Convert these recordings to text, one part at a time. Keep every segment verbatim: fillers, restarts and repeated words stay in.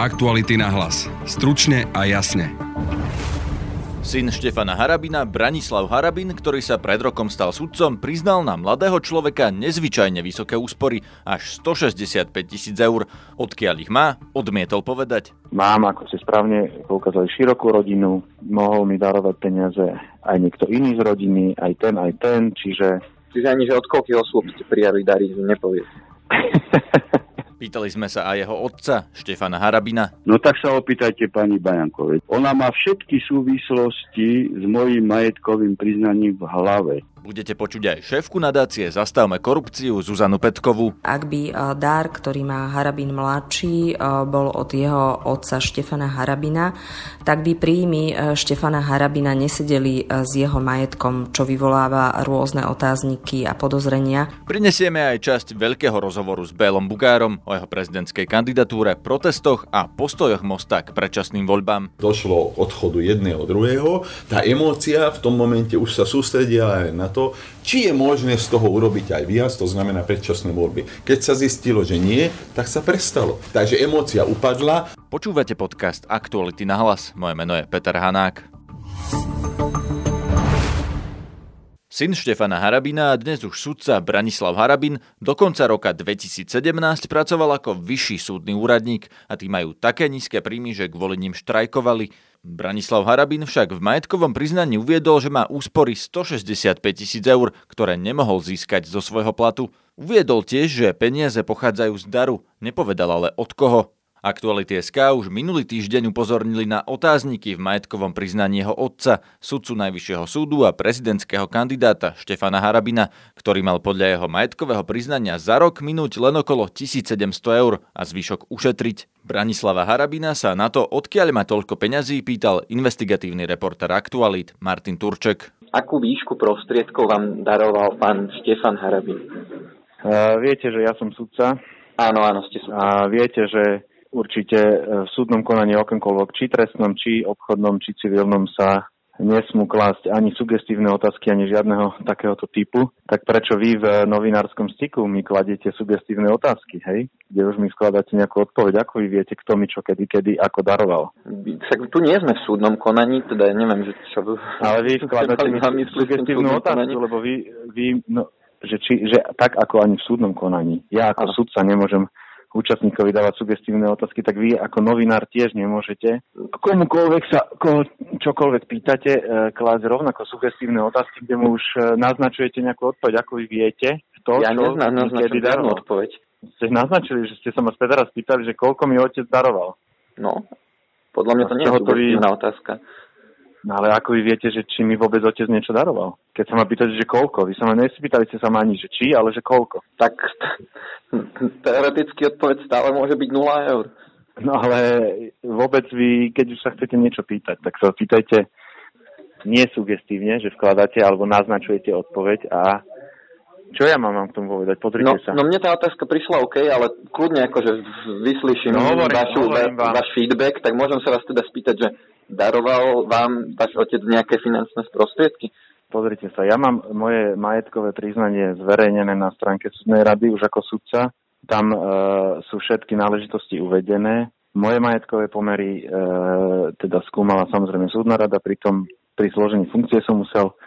Aktuality na hlas. Stručne a jasne. Syn Štefana Harabina, Branislav Harabin, ktorý sa pred rokom stal sudcom, priznal na mladého človeka nezvyčajne vysoké úspory, až stošesťdesiatpäť tisíc eur. Odkiaľ ich má, odmietol povedať. Mám, ako ste správne poukázali, širokú rodinu, mohol mi darovať peniaze aj niekto iný z rodiny, aj ten, aj ten, čiže... Čiže ani, že od koľkých osôb ste prijali dary, nepovie. Pýtali sme sa aj jeho otca, Štefana Harabina. No tak sa opýtajte pani Bajankovej. Ona má všetky súvislosti s mojím majetkovým priznaním v hlave. Budete počuť aj šéfku nadácie Zastavme korupciu Zuzanu Petkovú. Ak by dar, ktorý má Harabin mladší, bol od jeho otca Štefana Harabina, tak by príjmy Štefana Harabina nesedeli s jeho majetkom, čo vyvoláva rôzne otázniky a podozrenia. Prinesieme aj časť veľkého rozhovoru s Bélom Bugárom o jeho prezidentskej kandidatúre, protestoch a postojoch Mosta k predčasným voľbám. Došlo k odchodu jedného druhého. Tá emócia v tom momente už sa sústredila aj na to, či je možné z toho urobiť aj výjazd, to znamená predčasné voľby. Keď sa zistilo, že nie, tak sa prestalo. Takže emócia upadla. Počúvate podcast Aktuality na hlas. Moje meno je Peter Hanák. Syn Štefana Harabina, dnes už sudca Branislav Harabin, do konca roka dvetisícsedemnásť pracoval ako vyšší súdny úradník a tí majú také nízke príjmy, že kvôli nim štrajkovali. Branislav Harabin však v majetkovom priznaní uviedol, že má úspory stošesťdesiatpäť tisíc eur, ktoré nemohol získať zo svojho platu. Uviedol tiež, že peniaze pochádzajú z daru, nepovedal ale od koho. Aktuality.sk už minulý týždeň upozornili na otázniky v majetkovom priznaní jeho otca, sudcu Najvyššieho súdu a prezidentského kandidáta Štefana Harabina, ktorý mal podľa jeho majetkového priznania za rok minúť len okolo tisícsedemsto eur a zvyšok ušetriť. Branislava Harabina sa na to, odkiaľ má toľko peňazí, pýtal investigatívny reportér Aktualít Martin Turček. Akú výšku prostriedkov vám daroval pán Štefan Harabin? Uh, viete, že ja som sudca. Áno, áno, ste sudca. A viete, že... Určite v súdnom konaní akomkoľvek, či trestnom, či obchodnom, či civilnom sa nesmú klásť ani sugestívne otázky, ani žiadneho takéhoto typu. Tak prečo vy v novinárskom styku mi kladiete sugestívne otázky, hej? Kde už mi skladáte nejakú odpoveď, ako vy viete, kto mi čo kedy, kedy, ako daroval. Však tu nie sme v súdnom konaní, teda ja neviem, že čo... Ale vy skladáte mi sugestívnu otázku, lebo vy... vy no, že, či, že tak ako ani v súdnom konaní. Ja ako sudca nemôžem... účastníkovi dávať sugestívne otázky, tak vy ako novinár tiež nemôžete. Komukoľvek sa ko, čokoľvek pýtate, e, klásť rovnako sugestívne otázky, kde mu už e, naznačujete nejakú odpoveď, ako vy viete. To, ja nenaznačujem žiadnu odpoveď. Ste naznačili, že ste sa ma teraz pýtali, že koľko mi otec daroval. No, podľa mňa to nie je sugestívna otázka. No ale ako vy viete, že či mi vôbec otec niečo daroval? Keď sa ma pýtali, že koľko? Vy sa ma nespýtali, ste sa ma ani, že či, ale že koľko? Tak teoreticky odpoveď stále môže byť nula eur. No ale vôbec vy, keď už sa chcete niečo pýtať, tak sa pýtajte nesugestívne, že vkladáte alebo naznačujete odpoveď a čo ja mám vám k tomu povedať? Podrite no, sa. No mne tá otázka prišla OK, ale kľudne akože vyslíšim no, hovorím, vašu, hovorím va- váš feedback, tak môžem sa vás teda spýtať, že daroval vám váš otec nejaké finančné prostriedky? Pozrite sa, ja mám moje majetkové priznanie zverejnené na stránke súdnej rady už ako sudca. Tam e, sú všetky náležitosti uvedené. Moje majetkové pomery e, teda skúmala samozrejme súdna rada, pritom pri zložení funkcie som musel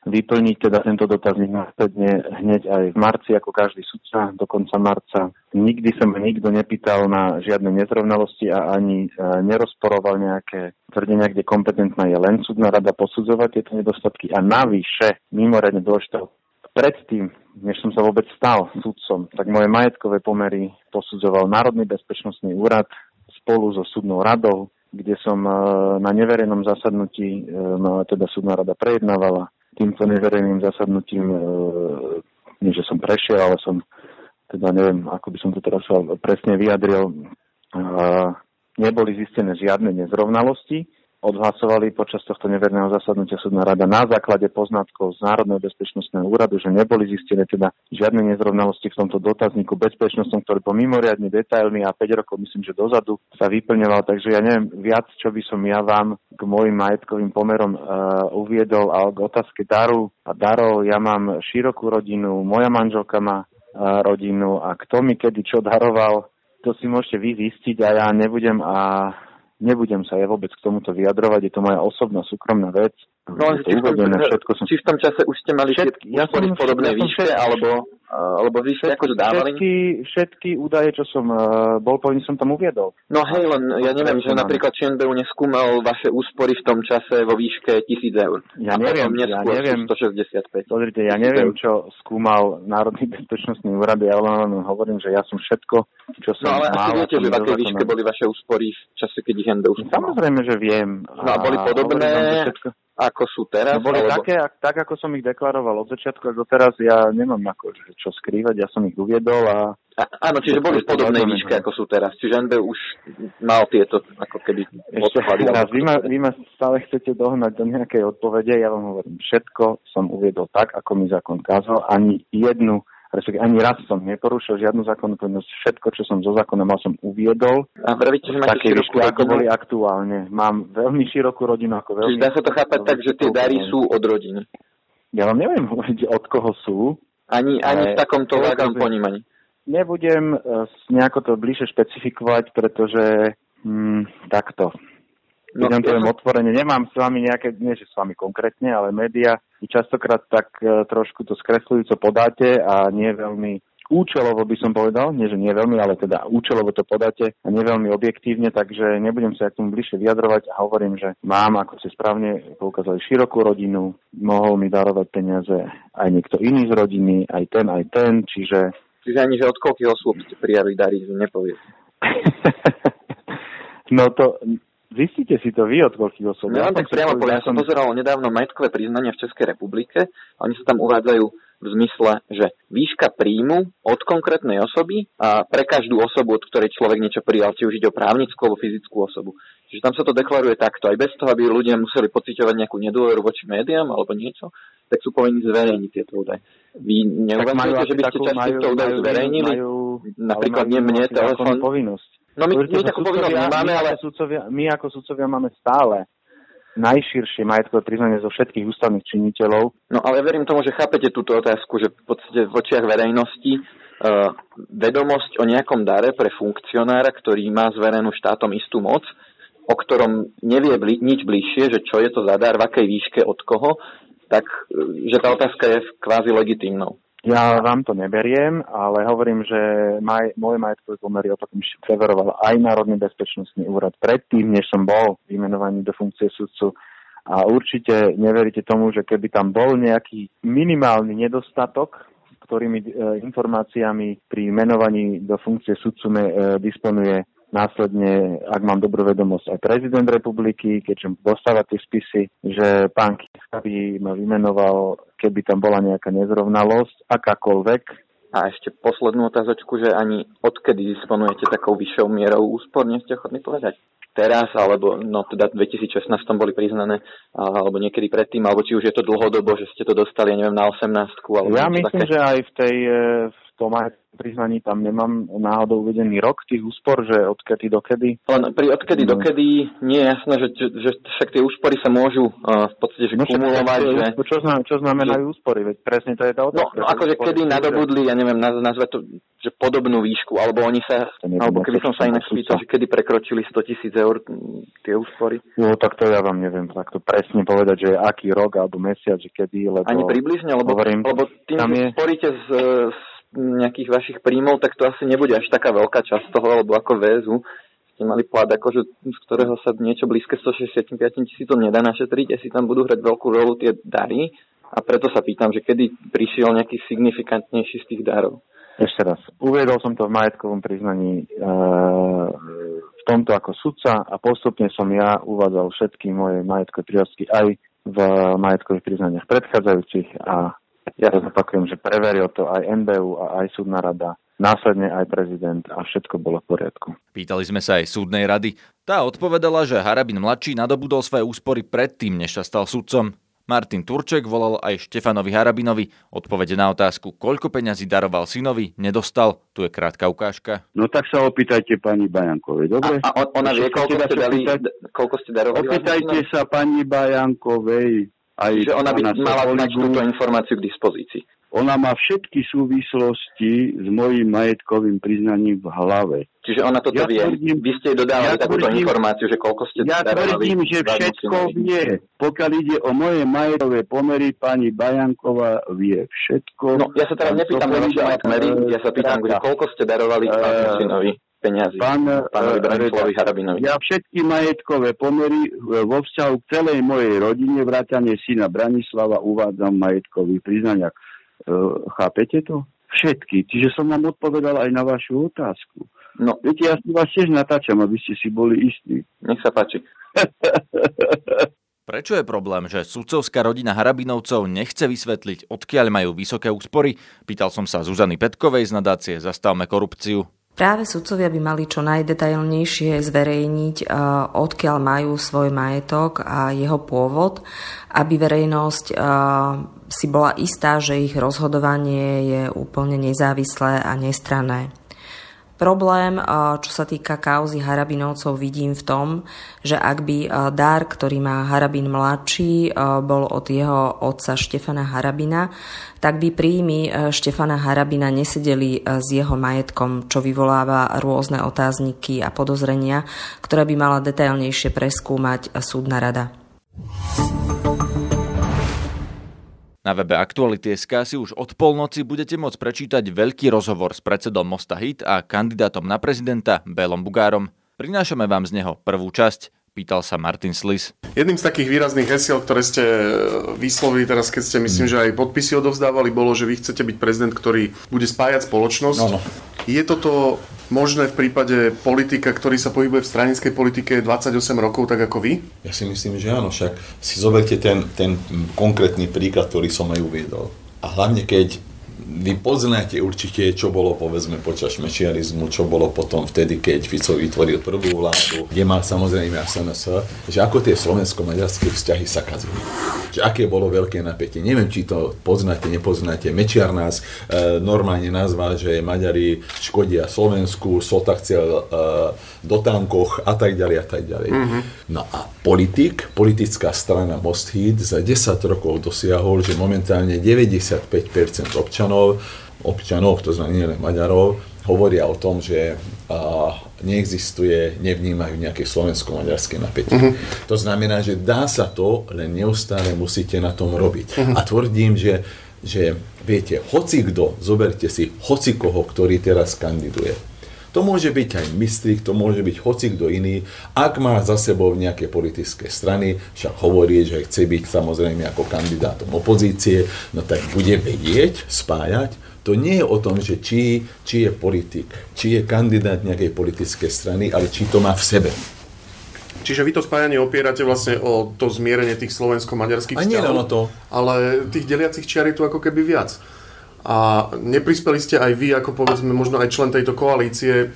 vyplniť teda tento dotazník následne hneď aj v marci, ako každý sudca, do konca marca. Nikdy sa ma nikto nepýtal na žiadne nezrovnalosti a ani nerozporoval nejaké tvrdenia, kde kompetentná je len súdna rada posudzovať tieto nedostatky. A navyše, mimoriadne dôležité, predtým, než som sa vôbec stal sudcom, tak moje majetkové pomery posudzoval Národný bezpečnostný úrad spolu so súdnou radou, kde som na neverejnom zasadnutí teda súdna rada prejednávala. Týmto neverejným zasadnutím, e, nie že som prešiel, ale som, teda neviem, ako by som to teraz presne vyjadril, e, neboli zistené žiadne nezrovnalosti. Odhlasovali počas tohto neverejného zasadnutia súdna rada na základe poznatkov z Národného bezpečnostného úradu, že neboli zistené teda žiadne nezrovnalosti v tomto dotazníku bezpečnostnom, ktorý bol mimoriadne detailný a päť rokov, myslím, že dozadu sa vyplňoval. Takže ja neviem viac, čo by som ja vám k mojim majetkovým pomerom uh, uviedol, ale k otázke daru a darov ja mám širokú rodinu, moja manželka má uh, rodinu a kto mi kedy čo daroval, To si môžete vy zistiť a ja nebudem a nebudem sa ja vôbec k tomuto vyjadrovať. Je to moja osobná, súkromná vec. No, či, v tom, všetko som... či v tom čase už ste mali všetky, všetky ja som, podobné ja výške, všetky, alebo, alebo vy ste akože dávali? Všetky, všetky údaje, čo som uh, bol, povinný som tam uviedol. No hej, len ja neviem, že napríklad ČNBU neskúmal vaše úspory v tom čase vo výške tisíc eur. Ja neviem, ja neviem, sto šesťdesiatpäť. Pozrite, ja neviem, čo skúmal Národný bezpečnostný úrad, ja len hovorím, že ja som všetko, čo som mal. No ale asi viete, že v akej výške boli vaše úspory v čase, keď ich en bé ú skúmal? Samozrejme, že viem. No a boli podobné... ako sú teraz? No boli alebo... také, ak, tak, ako som ich deklaroval od začiatku až doteraz, ja nemám ako, čo skrývať, ja som ich uviedol a... a áno, čiže boli v podobnej výške, ako sú teraz. Čiže en bé už mal tieto, ako keby... Ešte raz, vy ma, vy ma stále chcete dohnať do nejakej odpovede, ja vám hovorím, všetko som uviedol tak, ako mi zákon kázal, ani jednu... ani raz som neporušil žiadnu zákonnú povinnosť. Všetko, čo som zo zákona mal, som uviedol. A pravíte, že máte širokú rodinu? Ako boli aktuálne. Mám veľmi širokú rodinu. Ako veľmi. Čiže dá sa to chápať tak, že tie dary sú od rodiny? Ja vám neviem hovoriť, od koho sú. Ani, ani v takomto vágom ponímaní? Nebudem nejako to bližšie špecifikovať, pretože hm, takto. No, ja to viem otvorene. Nemám s vami nejaké, nie že s vami konkrétne, ale médiá častokrát tak e, trošku to skresľujúco podáte a nie veľmi účelovo by som povedal, nie že nie veľmi, ale teda účelovo to podáte a nie veľmi objektívne, takže nebudem sa k tomu bližšie vyjadrovať a hovorím, že mám, ako si správne poukázali, širokú rodinu, mohol mi darovať peniaze aj niekto iný z rodiny, aj ten, aj ten, čiže... Čiže ani, že od koľkých osôb ste prijali dary, nepoviete. No to... Zistite si to vy, od koľkých osôb. No, ja tak priamo povedal, ja som pozeral nedávno majetkové priznania v Českej republike a oni sa tam uvádzajú v zmysle, že výška príjmu od konkrétnej osoby a pre každú osobu, od ktorej človek niečo prijal, či už ide o právnickú alebo fyzickú osobu. Čiže tam sa to deklaruje takto, aj bez toho, aby ľudia museli pociťovať nejakú nedôveru voči médiám alebo niečo, tak sú povinní zverejniť tieto údaje. Vy neuvažujete, že by ste časť týchto údajov zverejnili? Napríklad nie mne, telefón. No my, my takú povinnosť nemáme, ale... Sudcovia, my ako sudcovia máme stále najširšie majetkové priznanie zo všetkých ústavných činiteľov. No ale verím tomu, že chápete túto otázku, že v podstate v očiach verejnosti uh, vedomosť o nejakom dare pre funkcionára, ktorý má zverenú štátom istú moc, o ktorom nevie bli- nič bližšie, že čo je to za dar, v akej výške, od koho, tak že tá otázka je kvázi legitímnou. Ja vám to neberiem, ale hovorím, že maj, moje majetkové pomery opakom preveroval aj Národný bezpečnostný úrad predtým, než som bol vymenovaný do funkcie sudcu. A určite neveríte tomu, že keby tam bol nejaký minimálny nedostatok, ktorými e, informáciami pri menovaní do funkcie sudcu me, e, disponuje následne, ak mám dobrú vedomosť, aj prezident republiky, keďže dostáva tie spisy, že pán Kiska by ma vymenoval, keby tam bola nejaká nezrovnalosť, akákoľvek. A ešte poslednú otázočku, že ani odkedy disponujete takou vyššou mierou úspor, nie ste ochotní povedať? Teraz, alebo no teda dvetisícšestnásť boli priznané, alebo niekedy predtým, alebo či už je to dlhodobo, že ste to dostali, ja neviem, na osemnástku. Alebo ja myslím, také... že aj v tej... V to má priznaní, tam nemám náhodou uvedený rok tých úspor, že odkedy dokedy. Len pri odkedy no. dokedy nie je jasné, že, že však tie úspory sa môžu uh, v podstate no, kumulovať. Čo, že... čo, zna, čo znamená že... úspory? Veď presne to je tá otázka. No, no akože kedy nadobudli, ja neviem, nazvať to, že podobnú výšku, alebo oni sa, alebo keby som sa inak spýtal, že kedy prekročili sto tisíc eur tie úspory. No tak to ja vám neviem takto presne povedať, že aký rok alebo mesiac, že kedy, lebo... Ani približne, lebo, hovorím, lebo tým je... sporíte z... z nejakých vašich príjmov, tak to asi nebude až taká veľká časť toho, alebo ako vé es ú ste mali plat, akože, z ktorého sa niečo blízke stošesťdesiatpäť tisícom nedá našetriť, asi tam budú hrať veľkú rolu tie dary a preto sa pýtam, že kedy prišiel nejaký signifikantnejší z tých darov. Ešte raz, uviedol som to v majetkovom priznaní e, v tomto ako sudca a postupne som ja uvádzal všetky moje majetkové prívlastky aj v majetkových priznaniach predchádzajúcich a ja to opakujem, že preveril to aj en bé ú a aj súdna rada, následne aj prezident a všetko bolo v poriadku. Pýtali sme sa aj súdnej rady. Tá odpovedala, že Harabin mladší nadobudol svoje úspory predtým, než sa stal sudcom. Martin Turček volal aj Štefanovi Harabinovi. Odpovede na otázku, koľko peňazí daroval synovi, nedostal. Tu je krátka ukážka. No tak sa opýtajte pani Bajankovej, dobre? A, a ona vie, koľko, koľko, ste dali, koľko ste darovali? Opýtajte sa pani Bajankovej. Aj že ona by mala mať túto informáciu k dispozícii. Ona má všetky súvislosti s mojím majetkovým priznaním v hlave. Čiže ona toto ja vie. Tvrdím, Vy ste dodávali ja takúto tvrdím, informáciu, že koľko ste ja dodávali. Ja tvrdím, že všetko vie. Pokiaľ ide o moje majetkové pomery, pani Bajanková vie všetko. No, ja sa teraz nepýtam na vaše majetkové pomery, ja sa pýtam, že koľko ste darovali pánu synovi peniazy, pánovi Branislavovi Harabinovi. Ja všetky majetkové pomery vo vzťahu k celej mojej rodine, vrátane syna Branislava, uvádzam majetkový priznaniak. Chápete to? Všetky. Čiže som vám odpovedal aj na vašu otázku. No. Viete, ja vás tiež natáčam, aby ste si boli istí. Nech sa páči. Prečo je problém, že sudcovská rodina Harabinovcov nechce vysvetliť, odkiaľ majú vysoké úspory? Pýtal som sa Zuzany Petkovej z nadácie Zastavme korupciu. Práve sudcovia by mali čo najdetailnejšie zverejniť, odkiaľ majú svoj majetok a jeho pôvod, aby verejnosť si bola istá, že ich rozhodovanie je úplne nezávislé a nestranné. Problém, čo sa týka kauzy Harabinovcov, vidím v tom, že ak by dar, ktorý má Harabin mladší, bol od jeho otca Štefana Harabina, tak by príjmy Štefana Harabina nesedeli s jeho majetkom, čo vyvoláva rôzne otázniky a podozrenia, ktoré by mala detailnejšie preskúmať súdna rada. Na webe Aktuality.sk si už od polnoci budete môcť prečítať veľký rozhovor s predsedom Mosta Híd a kandidátom na prezidenta Bélom Bugárom. Prinášame vám z neho prvú časť. Pýtal sa Martin Slis. Jedným z takých výrazných hesiel, ktoré ste vyslovili teraz, keď ste, myslím, že aj podpisy odovzdávali, bolo, že vy chcete byť prezident, ktorý bude spájať spoločnosť. No, no. Je toto možné v prípade politika, ktorý sa pohybuje v stranickej politike dvadsaťosem rokov, tak ako vy? Ja si myslím, že áno. Však si zoberte ten, ten konkrétny príklad, ktorý som aj uviedol. A hlavne, keď vy poznáte určite, čo bolo, povedzme, počas mečiarizmu, čo bolo potom vtedy, keď Fico vytvoril prvú vládu, kde mal samozrejme es en es, že ako tie slovensko-maďarské vzťahy sa kazujú. Že aké bolo veľké napätie. Neviem, či to poznáte, nepoznáte. Mečiar nás e, normálne nazval, že Maďari škodia Slovensku, Sota chcel e, do tankoch a tak ďalej a tak ďalej. Mm-hmm. No a politik, politická strana Most Híd za desať rokov dosiahol, že momentálne deväťdesiatpäť percent občanov občanov, to znamená nielen Maďarov, hovoria o tom, že a, neexistuje, nevnímajú nejaké slovensko-maďarské napätie. Uh-huh. To znamená, že dá sa to, len neustále musíte na tom robiť. Uh-huh. A tvrdím, že, že viete, hocikdo, zoberte si hocikoho, ktorý teraz kandiduje. To môže byť aj mistrik, to môže byť hocikdo iný, ak má za sebou nejaké politické strany, však hovorí, že chce byť samozrejme ako kandidátom opozície, no tak bude vedieť, spájať. To nie je o tom, že či, či je politik, či je kandidát nejakej politickej strany, ale či to má v sebe. Čiže vy to spájanie opierate vlastne o to zmierenie tých slovensko-maďarských vzťahov, to. Ale tých deliacich čiar je tu ako keby viac. A neprispeli ste aj vy, ako povedzme možno aj člen tejto koalície,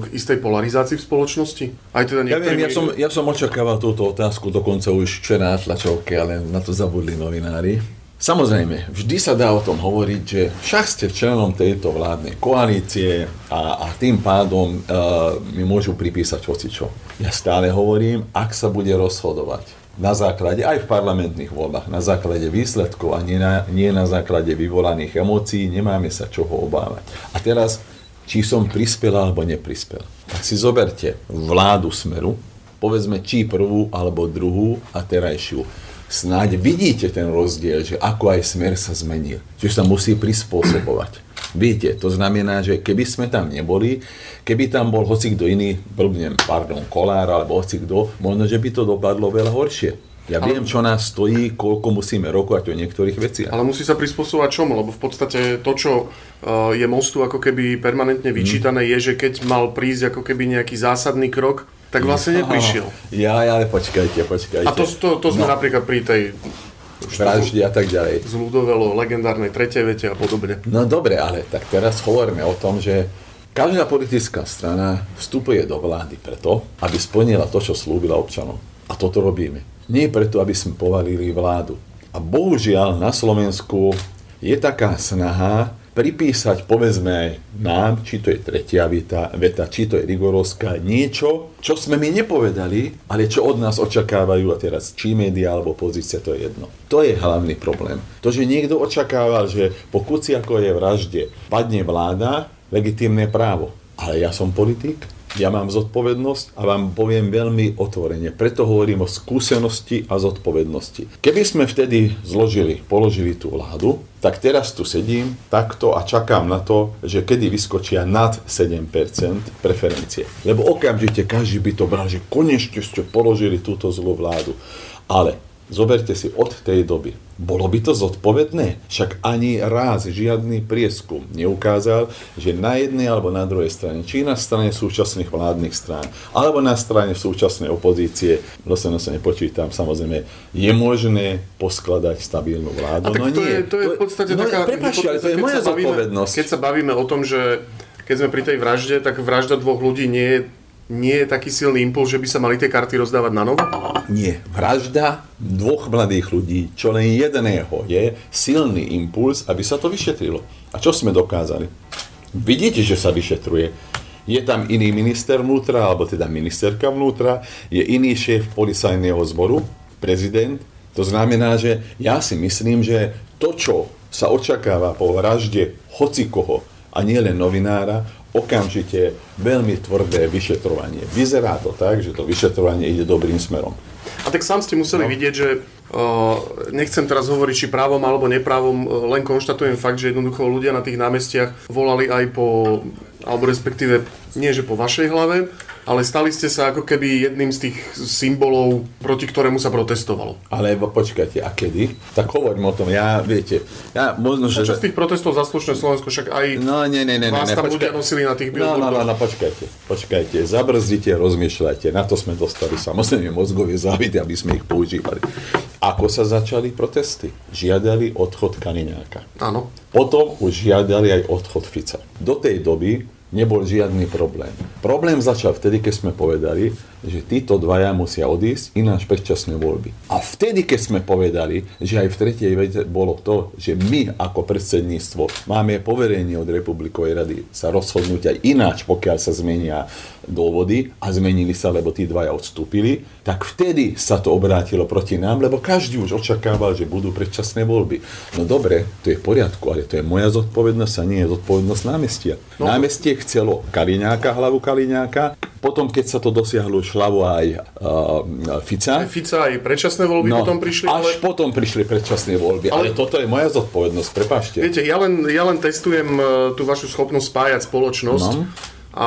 k istej polarizácii v spoločnosti? Aj teda niektorými... Ja viem, ja som, ja som očakával túto otázku dokonca už včera na tlačovke, ale na to zabudli novinári. Samozrejme, vždy sa dá o tom hovoriť, že však ste členom tejto vládnej koalície a, a tým pádom e, mi môžu pripísať hocičo. Ja stále hovorím, ak sa bude rozhodovať na základe, aj v parlamentných voľbách, na základe výsledkov a nie na, nie na základe vyvolaných emócií, nemáme sa čoho obávať. A teraz, či som prispel alebo neprispel. Tak si zoberte vládu Smeru, povedzme či prvú alebo druhú a terajšiu. Snáď vidíte ten rozdiel, že ako aj Smer sa zmenil, že sa musí prispôsobovať. Viete, to znamená, že keby sme tam neboli, keby tam bol hocikdo iný, blbnem, pardon, Kolár alebo hocikdo, možno, že by to dopadlo veľa horšie. Ja ale... viem, čo nás stojí, koľko musíme rokovať o niektorých veciach. Ale musí sa prispôsobovať čomu, lebo v podstate to, čo je Mostu ako keby permanentne vyčítané, hmm. je, že keď mal prísť ako keby nejaký zásadný krok, tak vlastne neprišiel. Ja, ja, ale počkajte, počkajte. A to, to, to sme no. napríklad pri tej... vraždy a tak ďalej. Zľudovelo legendárnej tretej vete a podobne. No dobre, ale tak teraz hovoríme o tom, že každá politická strana vstupuje do vlády preto, aby splnila to, čo slúbila občanom. A toto robíme. Nie preto, aby sme povalili vládu. A bohužiaľ na Slovensku je taká snaha pripísať, povedzme, nám, či to je tretia veta, veta, či to je rigorózka, niečo, čo sme my nepovedali, ale čo od nás očakávajú, a teraz či média alebo pozícia, to je jedno. To je hlavný problém. To, že niekto očakával, že po Kuciakovej vražde padne vláda, legitímne právo. Ale ja som politik, ja mám zodpovednosť a vám poviem veľmi otvorene. Preto hovorím o skúsenosti a zodpovednosti. Keby sme vtedy zložili, položili tú vládu, tak teraz tu sedím takto a čakám na to, že kedy vyskočia nad sedem percent preferencie. Lebo okamžite každý by to bral, že konečne ste položili túto zlú vládu. Ale zoberte si od tej doby. Bolo by to zodpovedné? Však ani raz žiadny prieskum neukázal, že na jednej alebo na druhej strane, či na strane súčasných vládnych strán, alebo na strane súčasnej opozície, vlastne sa nepočítam, samozrejme, je možné poskladať stabilnú vládu. A tak no to, nie, je, to je v podstate no, taká... Prepáčte, ale to je moja zodpovednosť. Keď sa bavíme o tom, že keď sme pri tej vražde, tak vražda dvoch ľudí nie je Nie je taký silný impuls, že by sa mali tie karty rozdávať na novo? Nie. Vražda dvoch mladých ľudí, čo len jedného, je silný impuls, aby sa to vyšetrilo. A čo sme dokázali? Vidíte, že sa vyšetruje. Je tam iný minister vnútra, alebo teda ministerka vnútra, je iný šéf policajného zboru, prezident. To znamená, že ja si myslím, že to, čo sa očakáva po vražde hocikoho, a nie len novinára, okamžite veľmi tvrdé vyšetrovanie. Vyzerá to tak, že to vyšetrovanie ide dobrým smerom. A tak sám ste museli no. vidieť, že uh, nechcem teraz hovoriť, či právom alebo neprávom, len konštatujem fakt, že jednoducho ľudia na tých námestiach volali aj po, alebo respektíve nie, že po vašej hlave, ale stali ste sa ako keby jedným z tých symbolov, proti ktorému sa protestovalo. Ale počkajte, a kedy? Tak hovorím o tom, ja viete, ja možno, že... Počas tých protestov za slušné Slovensko, však aj no, nie, nie, nie, vás ne, tam počkaj... ľudia nosili na tých billboardoch. No, no, no, no, počkajte, počkajte, zabrzdite, rozmýšľajte, na to sme dostali samozrejme mozgové závity, aby sme ich používali. Ako sa začali protesty? Žiadali odchod Kaniňáka. Áno. Potom už žiadali aj odchod Fica. Do tej doby nebol žiadny problém. Problém začal vtedy, keď sme povedali, že títo dvaja musia odísť, ináč predčasné voľby. A vtedy, keď sme povedali, že aj v tretej vete bolo to, že my ako predsedníctvo máme poverenie od Republikovej rady sa rozhodnúť aj ináč, pokiaľ sa zmenia dôvody, a zmenili sa, lebo tí dvaja odstúpili, tak vtedy sa to obrátilo proti nám, lebo každý už očakával, že budú predčasné voľby. No dobre, to je v poriadku, ale to je moja zodpovednosť a nie je zodpovednosť námestia. No. Námestie chcelo Kaliňáka, hlavu Kaliňáka. Potom, keď sa to dosiahlo, šlavo aj uh, Fica. Aj Fica, aj predčasné voľby no, potom prišli. Až ale... potom prišli predčasné voľby. Ale... ale toto je moja zodpovednosť, prepáčte. Viete, ja len, ja len testujem tú vašu schopnosť spájať spoločnosť. No. A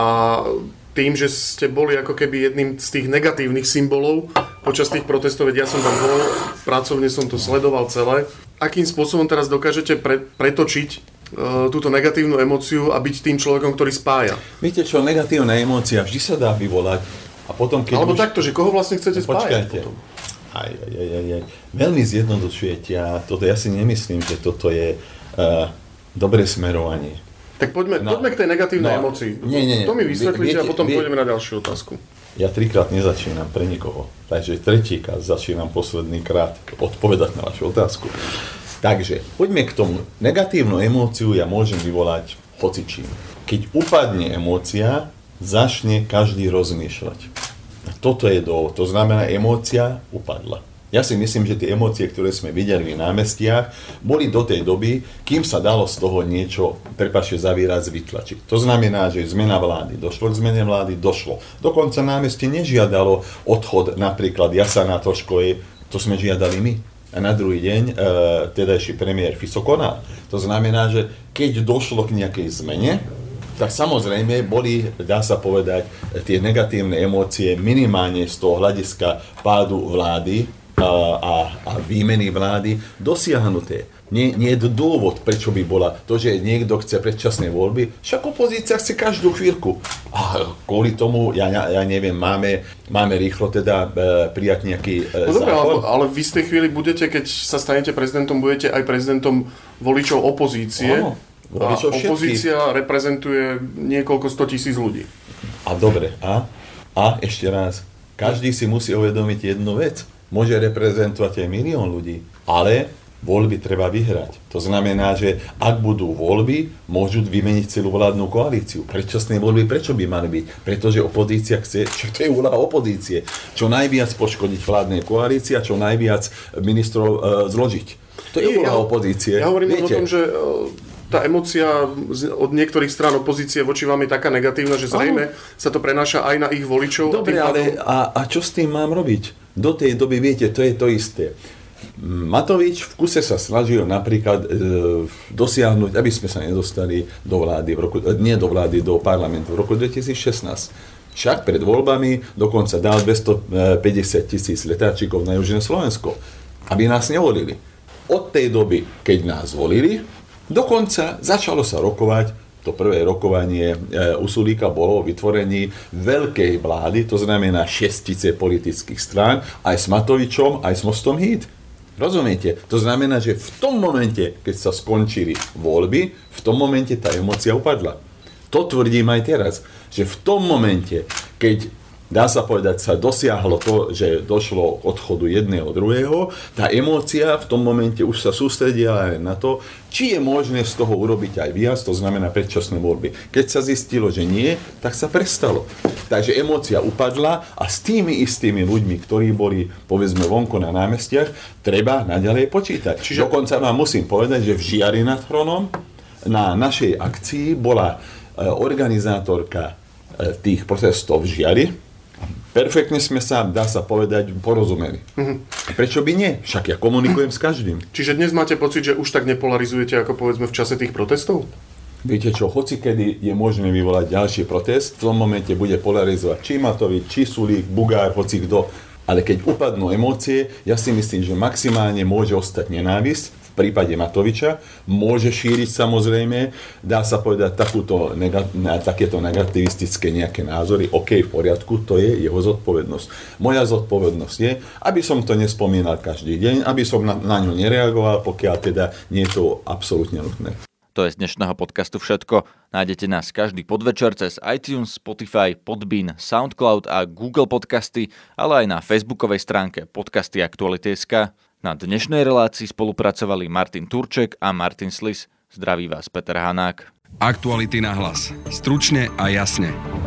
tým, že ste boli ako keby jedným z tých negatívnych symbolov počas tých protestov, veď ja som tam bol, pracovne som to sledoval celé. Akým spôsobom teraz dokážete pre, pretočiť túto negatívnu emóciu a byť tým človekom, ktorý spája? Viete čo, negatívna emócia vždy sa dá vyvolať a potom keď... Alebo už... takto, že koho vlastne chcete no, spájať potom? Aj, aj, aj, aj. Veľmi zjednodušujete a toto ja si nemyslím, že toto je uh, dobré smerovanie. Tak poďme, no, poďme k tej negatívnej no, emócii. Nie, nie, nie. To mi vysvetlíte a potom vie... pôjdeme na ďalšiu otázku. Ja trikrát nezačínam pre nikoho, takže tretíkrát začínam posledný krát odpovedať na vašu otázku. Takže, poďme k tomu. Negatívnu emóciu ja môžem vyvolať hocičím. Keď upadne emócia, začne každý rozmýšľať. Toto je dôvod. To znamená, emócia upadla. Ja si myslím, že tie emócie, ktoré sme videli na námestiach, boli do tej doby, kým sa dalo z toho niečo, prepáčte za výraz, vytlačiť. To znamená, že zmena vlády došlo, k zmene vlády došlo. Dokonca námestie nežiadalo odchod napríklad Jasana Trošku, to sme žiadali my. A na druhý deň e, tedajší premiér Fico konal. To znamená, že keď došlo k nejakej zmene, tak samozrejme boli, dá sa povedať, tie negatívne emócie minimálne z toho hľadiska pádu vlády a, a, a výmeny vlády dosiahnuté. Nie, nie je dôvod, prečo by bola to, že niekto chce predčasné voľby. Však opozícia chce každú chvíľku. A kvôli tomu, ja, ja neviem, máme, máme rýchlo teda prijať nejaký no zákon. Dobre, ale, ale v istej chvíli budete, keď sa stanete prezidentom, budete aj prezidentom voličov opozície. Áno, voličov všetkých. A opozícia reprezentuje niekoľko stotisíc ľudí. A dobre, a? A ešte raz, každý si musí uvedomiť jednu vec. Môže reprezentovať aj milión ľudí, ale voľby treba vyhrať. To znamená, že ak budú voľby, môžu vymeniť celú vládnu koalíciu. Predčasné voľby prečo by mali byť? Pretože opozícia chce, čo to je úloha opozície, čo najviac poškodiť vládnej koalícii a čo najviac ministrov e, zložiť. To je úloha ja, opozície. Ja hovorím o tom, že tá emócia od niektorých strán opozície voči vám je taká negatívna, že zrejme ano. Sa to prenáša aj na ich voličov. Dobre, ale a, a čo s tým mám robiť? Do tej doby, viete, to je to isté. Matovič v kuse sa snažil napríklad e, dosiahnuť, aby sme sa nedostali do vlády, v roku, nie do vlády, do parlamentu v roku dvetisícšestnásť. Však pred voľbami dokonca dal dvestopäťdesiat tisíc letáčikov na Južné Slovensko, aby nás nevolili. Od tej doby, keď nás volili, dokonca začalo sa rokovať. To prvé rokovanie u Sulíka bolo o vytvorení veľkej vlády, to znamená šestice politických strán, aj s Matovičom, aj s Mostom Híd. Rozumiete? To znamená, že v tom momente, keď sa skončili voľby, v tom momente tá emócia upadla. To tvrdím aj teraz, že v tom momente, keď dá sa povedať, sa dosiahlo to, že došlo k odchodu jedného druhého, tá emócia v tom momente už sa sústredila na to, či je možné z toho urobiť aj viac, to znamená predčasné voľby. Keď sa zistilo, že nie, tak sa prestalo. Takže emócia upadla a s tými istými ľuďmi, ktorí boli, povedzme, vonku na námestiach, treba naďalej počítať. Čiže dokonca vám musím povedať, že v Žiari nad Hronom na našej akcii bola organizátorka tých protestov v Žiari. Perfektne sme sa, dá sa povedať, porozumeli. Mm-hmm. Prečo by nie? Však ja komunikujem s každým. Čiže dnes máte pocit, že už tak nepolarizujete, ako povedzme v čase tých protestov? Viete čo, hoci kedy je možné vyvolať ďalší protest, v tom momente bude polarizovať či Matovič, či Sulík, Bugár, hoci kto. Ale keď upadnú emócie, ja si myslím, že maximálne môže ostať nenávisť. V prípade Matoviča môže šíriť samozrejme, dá sa povedať takúto, takéto negativistické nejaké názory, ok, v poriadku, to je jeho zodpovednosť. Moja zodpovednosť je, aby som to nespomínal každý deň, aby som na, na ňu nereagoval, pokiaľ teda nie je to absolútne nutné. To je z dnešného podcastu všetko. Nájdete nás každý podvečer cez iTunes, Spotify, Podbean, SoundCloud a Google podcasty, ale aj na facebookovej stránke podcasty Aktuality.sk. Na dnešnej relácii spolupracovali Martin Turček a Martin Slis. Zdraví vás Peter Hanák. Aktuality na hlas. Stručne a jasne.